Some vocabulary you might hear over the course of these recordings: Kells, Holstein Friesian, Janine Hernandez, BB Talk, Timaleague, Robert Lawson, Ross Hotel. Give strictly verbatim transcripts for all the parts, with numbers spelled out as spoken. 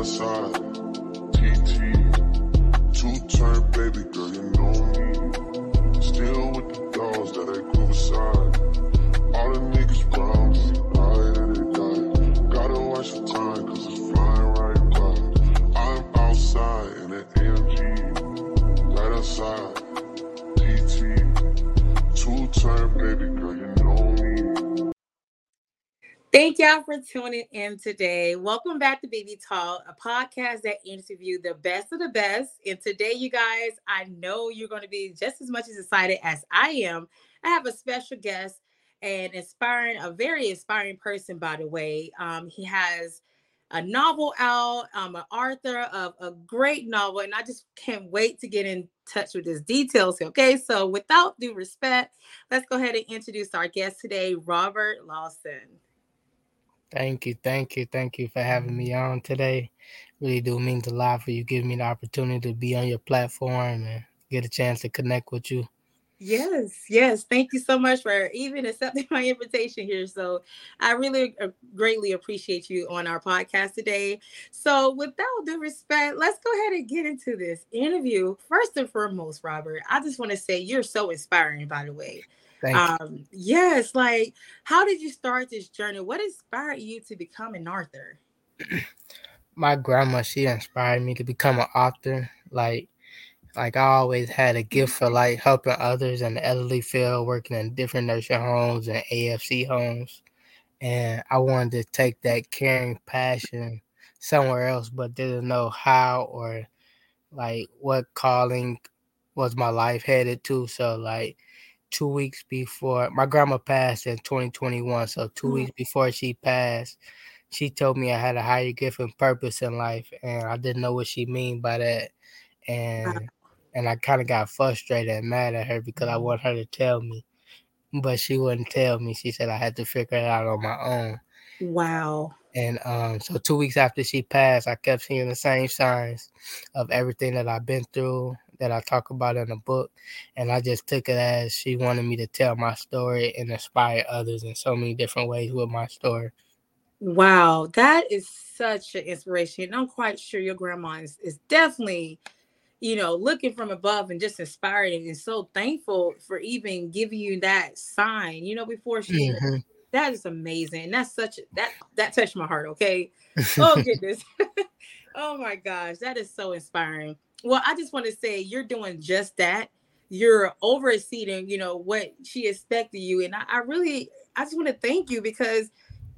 outside. T T, two-turn baby girl, you know me. Still with the dogs that I grew beside. All the niggas brown, I that they got. Gotta watch the time, cause it's flying right by. I'm outside in an A M G, right outside. T T, two-turn baby girl, you know me. Thank y'all for tuning in today. Welcome back to B B Talk, a podcast that interviews the best of the best. And today, you guys, I know you're going to be just as much as excited as I am. I have a special guest, an inspiring, a very inspiring person, by the way. Um, he has a novel out, um, an author of a great novel, and I just can't wait to get in touch with his details. Okay, so without due respect, let's go ahead and introduce our guest today, Robert Lawson. Thank you, thank you, thank you for having me on today. Really do mean a lot for you giving me the opportunity to be on your platform and get a chance to connect with you. Yes, yes. Thank you so much for even accepting my invitation here. So I really uh, greatly appreciate you on our podcast today. So without due respect, let's go ahead and get into this interview. First and foremost, Robert, I just want to say you're so inspiring, by the way. Um, yes, like, how did you start this journey? What inspired you to become an author? My grandma, she inspired me to become an author. Like, like I always had a gift for, like, helping others in the elderly field, working in different nursing homes and A F C homes. And I wanted to take that caring passion somewhere else, but didn't know how or, like, what calling was my life headed to. So, like, two weeks before my grandma passed in twenty twenty-one. So two mm-hmm. weeks before she passed, she told me I had a higher gift and purpose in life. And I didn't know what she meant by that. And, uh-huh. and I kind of got frustrated and mad at her because I wanted her to tell me, but she wouldn't tell me. She said I had to figure it out on my own. Wow. And um, so two weeks after she passed, I kept seeing the same signs of everything that I've been through that I talk about in the book. And I just took it as she wanted me to tell my story and inspire others in so many different ways with my story. Wow, that is such an inspiration. And I'm quite sure your grandma is, is definitely, you know, looking from above and just inspired and so thankful for even giving you that sign, you know, before she mm-hmm. That is amazing. And that's such that that touched my heart. Okay. Oh, goodness. Oh, my gosh. That is so inspiring. Well, I just want to say you're doing just that. You're over exceeding, you know, what she expected you. And I, I really I just want to thank you, because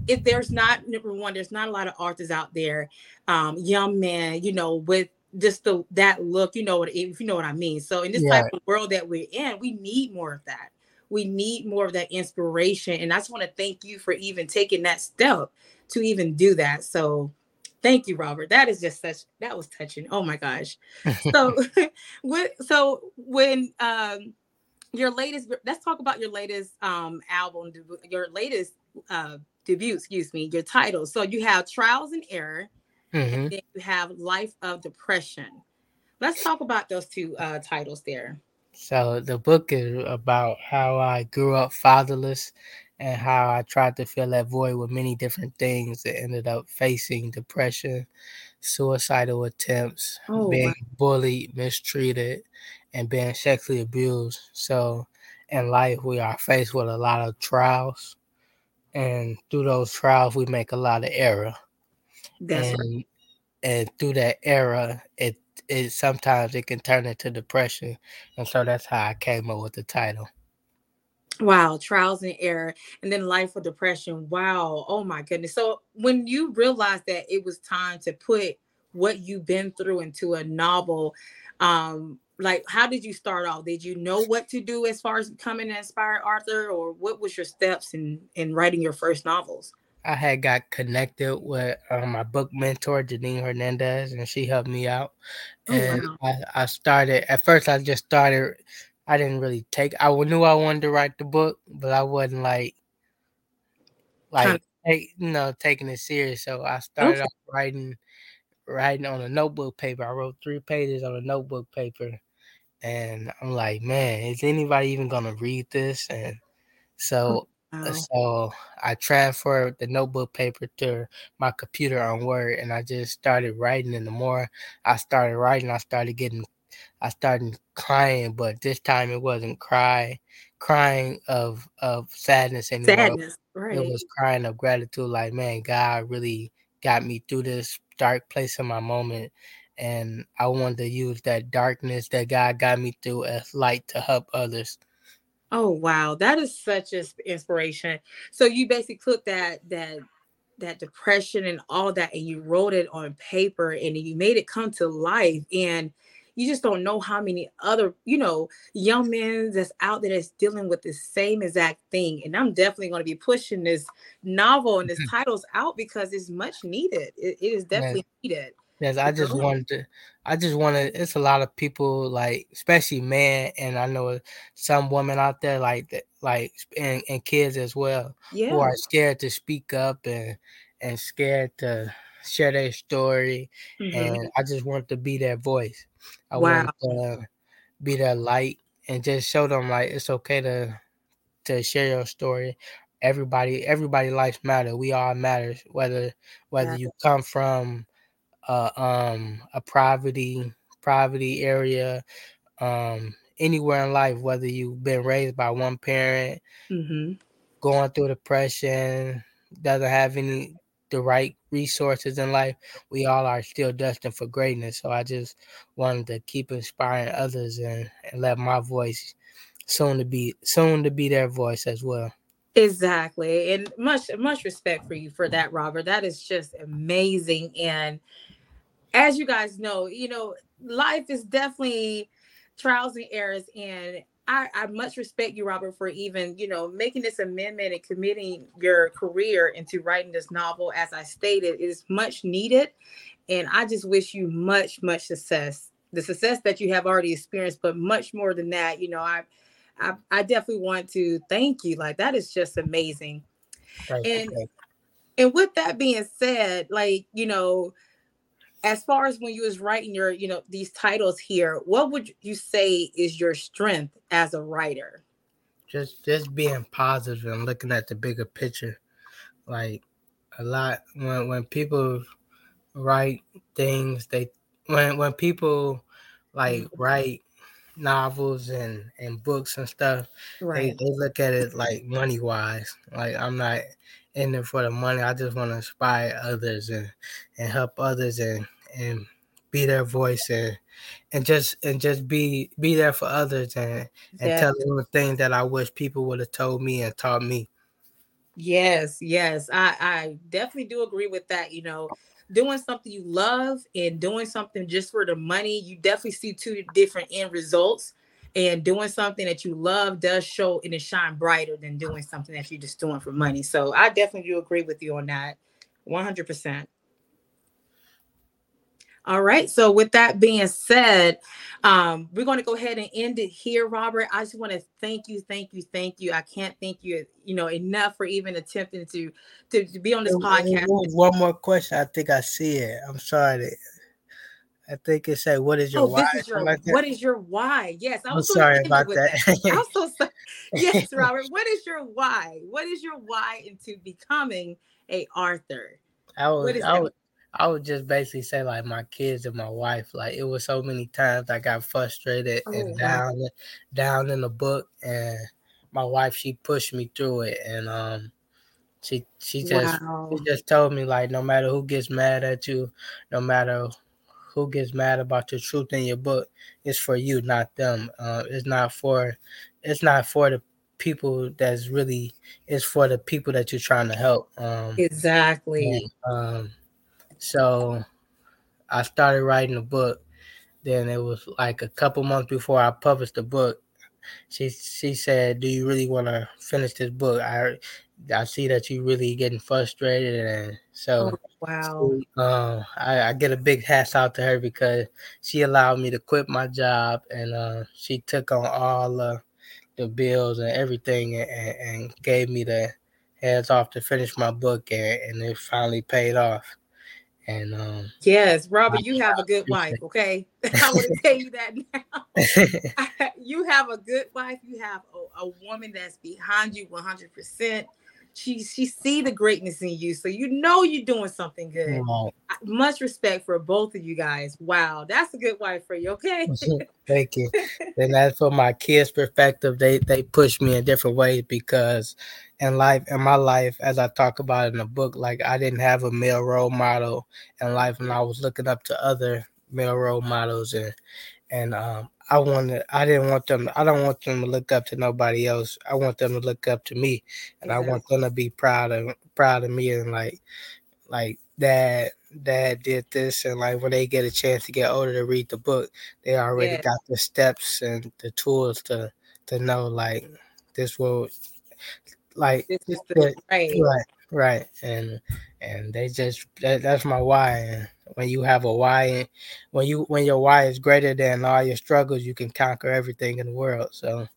if there's not, number one, there's not a lot of authors out there, um, young men, you know, with just the that look, you know, what if you know what I mean. So in this yeah. type of world that we're in, we need more of that. We need more of that inspiration. And I just want to thank you for even taking that step to even do that. So thank you, Robert. That is just such, that was touching. Oh my gosh. So, what, so when um, your latest, let's talk about your latest um, album, your latest uh, debut, excuse me, your title. So you have Trials and Error, mm-hmm. and then you have Life of Depression. Let's talk about those two uh, titles there. So the book is about how I grew up fatherless and how I tried to fill that void with many different things that ended up facing depression, suicidal attempts, oh, being wow. bullied, mistreated, and being sexually abused. So in life, we are faced with a lot of trials. And through those trials, we make a lot of error. That's and, right. and through that error, it It sometimes it can turn into depression. And so that's how I came up with the title. Wow. Trials and Error, and then Life of Depression. Wow. Oh my goodness. So when you realized that it was time to put what you've been through into a novel, um, like how did you start off? Did you know what to do as far as becoming an inspired author, or what was your steps in, in writing your first novels? I had got connected with um, my book mentor, Janine Hernandez, and she helped me out. And oh, wow. I, I started, at first I just started, I didn't really take, I knew I wanted to write the book, but I wasn't like, like, take, you know, taking it serious. So I started okay. off writing, writing on a notebook paper. I wrote three pages on a notebook paper. And I'm like, man, is anybody even going to read this? And so Oh. So I transferred the notebook paper to my computer on Word, and I just started writing. And the more I started writing, I started getting, I started crying. But this time it wasn't cry, crying of of sadness anymore. Sadness, right? It was crying of gratitude. Like, man, God really got me through this dark place in my moment, and I wanted to use that darkness that God got me through as light to help others. Oh, wow. That is such an inspiration. So you basically took that that that depression and all that, and you wrote it on paper, and you made it come to life. And you just don't know how many other, you know, young men that's out there that's dealing with the same exact thing. And I'm definitely going to be pushing this novel and this mm-hmm. titles out because it's much needed. It, it is definitely Man. needed. Yes, I just wanted to, I just wanted, it's a lot of people, like, especially men, and I know some women out there, like, like and, and kids as well, yeah. who are scared to speak up and, and scared to share their story, mm-hmm. and I just wanted to be their voice. I wow. wanted to be their light and just show them, like, it's okay to to share your story. Everybody, everybody lives matter. We all matter, whether whether yeah. you come from Uh, um, a poverty, poverty area, um, anywhere in life, whether you've been raised by one parent, mm-hmm. going through depression, doesn't have any the right resources in life, we all are still destined for greatness. So I just wanted to keep inspiring others and, and let my voice soon to be soon to be their voice as well. Exactly. And much, much respect for you for that, Robert. That is just amazing. And as you guys know, you know, life is definitely trials and errors. And I, I much respect you, Robert, for even, you know, making this amendment and committing your career into writing this novel. As I stated, it is much needed. And I just wish you much, much success. The success that you have already experienced, but much more than that. You know, I've I, I definitely want to thank you. Like, that is just amazing. Right, and okay. and with that being said, like, you know, as far as when you was writing your, you know, these titles here, what would you say is your strength as a writer? Just just being positive and looking at the bigger picture. Like, a lot when when people write things, they when when people like write novels and and books and stuff, right, they, they look at it like money wise. Like, I'm not in there for the money. I just want to inspire others and and help others and and be their voice and and just and just be be there for others and and yeah. tell them the things that I wish people would have told me and taught me. Yes yes I I definitely do agree with that. You know, doing something you love and doing something just for the money, you definitely see two different end results. And doing something that you love does show and it shine brighter than doing something that you're just doing for money. So I definitely do agree with you on that, one hundred percent. All right. So with that being said, um, we're going to go ahead and end it here, Robert. I just want to thank you, thank you, thank you. I can't thank you, you know, enough for even attempting to to, to be on this podcast. One more question. I think I see it. I'm sorry. To, I think it said, "What is your oh, why?" Is your, like what is your why? Yes, I was I'm sorry about that. that. I'm so sorry. Yes, Robert. What is your why? What is your why into becoming a author? I was. I was. I would just basically say, like, my kids and my wife. Like, it was so many times I got frustrated oh, and down, wow. down in the book, and my wife, she pushed me through it, and um, she she just wow. she just told me, like, no matter who gets mad at you, no matter who gets mad about the truth in your book, it's for you, not them. Uh, it's not for it's not for the people that's really. It's for the people that you're trying to help. Um, exactly. And, um. So I started writing the book. Then it was like a couple months before I published the book. She she said, "Do you really want to finish this book? I I see that you really getting frustrated." And so, oh, wow, she, uh, I, I get a big hats out to her because she allowed me to quit my job and uh, she took on all uh, the bills and everything and, and gave me the hands off to finish my book, and, and it finally paid off. And um, yes, Robert, you have a good wife. Okay, I want to tell you that now. You have a good wife. You have a, a woman that's behind you one hundred percent. She she see the greatness in you, so you know you're doing something good. Wow. Much respect for both of you guys. Wow, that's a good wife for you. Okay, thank you. And as for my kids' perspective, they they push me in different ways because in life, in my life, as I talk about in the book, like I didn't have a male role model in life, and I was looking up to other male role models, and and um, I wanted, I didn't want them, I don't want them to look up to nobody else. I want them to look up to me, and exactly. I want them to be proud of, proud of me. And like, like dad, dad did this. And like, when they get a chance to get older to read the book, they already yeah. got the steps and the tools to, to know like this will, like, this is the, right. right, right. And, and they just, that, that's my why. And, when you have a why, when you when your why is greater than all your struggles, you can conquer everything in the world. So,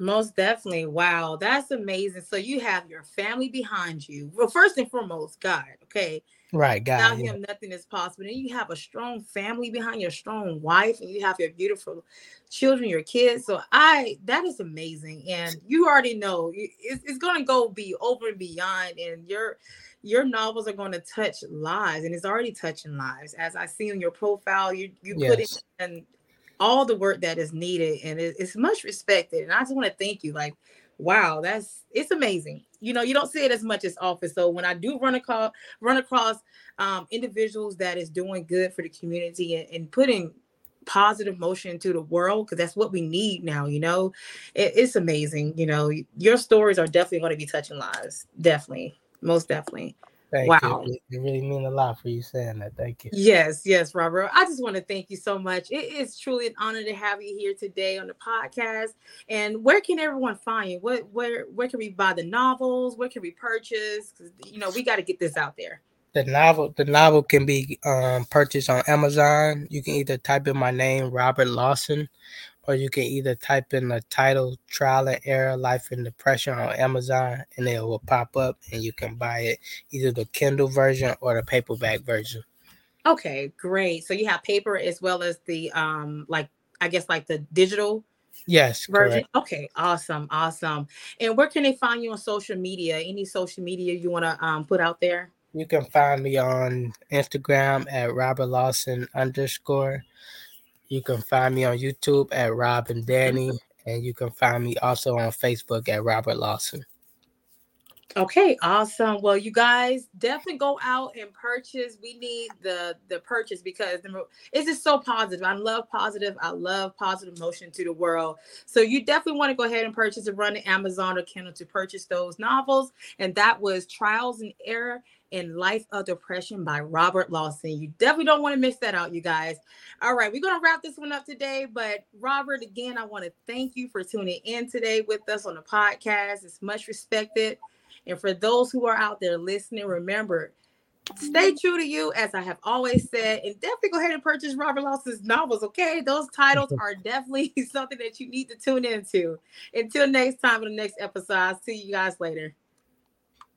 most definitely, wow, that's amazing. So you have your family behind you. Well, first and foremost, God. Okay, right, God. Without yeah. Him, nothing is possible. And you have a strong family behind your strong wife, and you have your beautiful children, your kids. So I, that is amazing. And you already know it's, it's going to go be over and beyond, and you're. Your novels are going to touch lives, and it's already touching lives. As I see on your profile, you you yes. put in all the work that is needed, and it, it's much respected. And I just want to thank you. Like, wow, that's it's amazing. You know, you don't see it as much as often. So when I do run across run across um, individuals that is doing good for the community and, and putting positive motion into the world, because that's what we need now. You know, it, it's amazing. You know, your stories are definitely going to be touching lives. Definitely. Most definitely. Thank wow. you. It really means a lot for you saying that. Thank you. Yes, yes, Robert. I just want to thank you so much. It is truly an honor to have you here today on the podcast. And where can everyone find you? What where where can we buy the novels? Where can we purchase? Because you know, we got to get this out there. The novel, the novel can be um, purchased on Amazon. You can either type in my name, Robert Lawson, or you can either type in the title, Trial and Error, Life and Depression on Amazon, and it will pop up and you can buy it, either the Kindle version or the paperback version. Okay, great. So you have paper as well as the, um, like, I guess like the digital Yes, version. Correct. Okay, awesome, awesome. And where can they find you on social media? Any social media you want to um, put out there? You can find me on Instagram at Robert Lawson underscore. You can find me on YouTube at Rob and Danny. And you can find me also on Facebook at Robert Lawson. Okay, awesome. Well, you guys definitely go out and purchase. We need the the purchase because it's just so positive. I love positive. I love positive motion to the world. So you definitely want to go ahead and purchase and run to Amazon or Kindle to purchase those novels. And that was Trials and Error and Life of Depression by Robert Lawson. You definitely don't want to miss that out, you guys. All right, we're going to wrap this one up today. But Robert, again, I want to thank you for tuning in today with us on the podcast. It's much respected. And for those who are out there listening, remember, stay true to you, as I have always said, and definitely go ahead and purchase Robert Lawson's novels, okay? Those titles are definitely something that you need to tune into. Until next time, in the next episode, I'll see you guys later.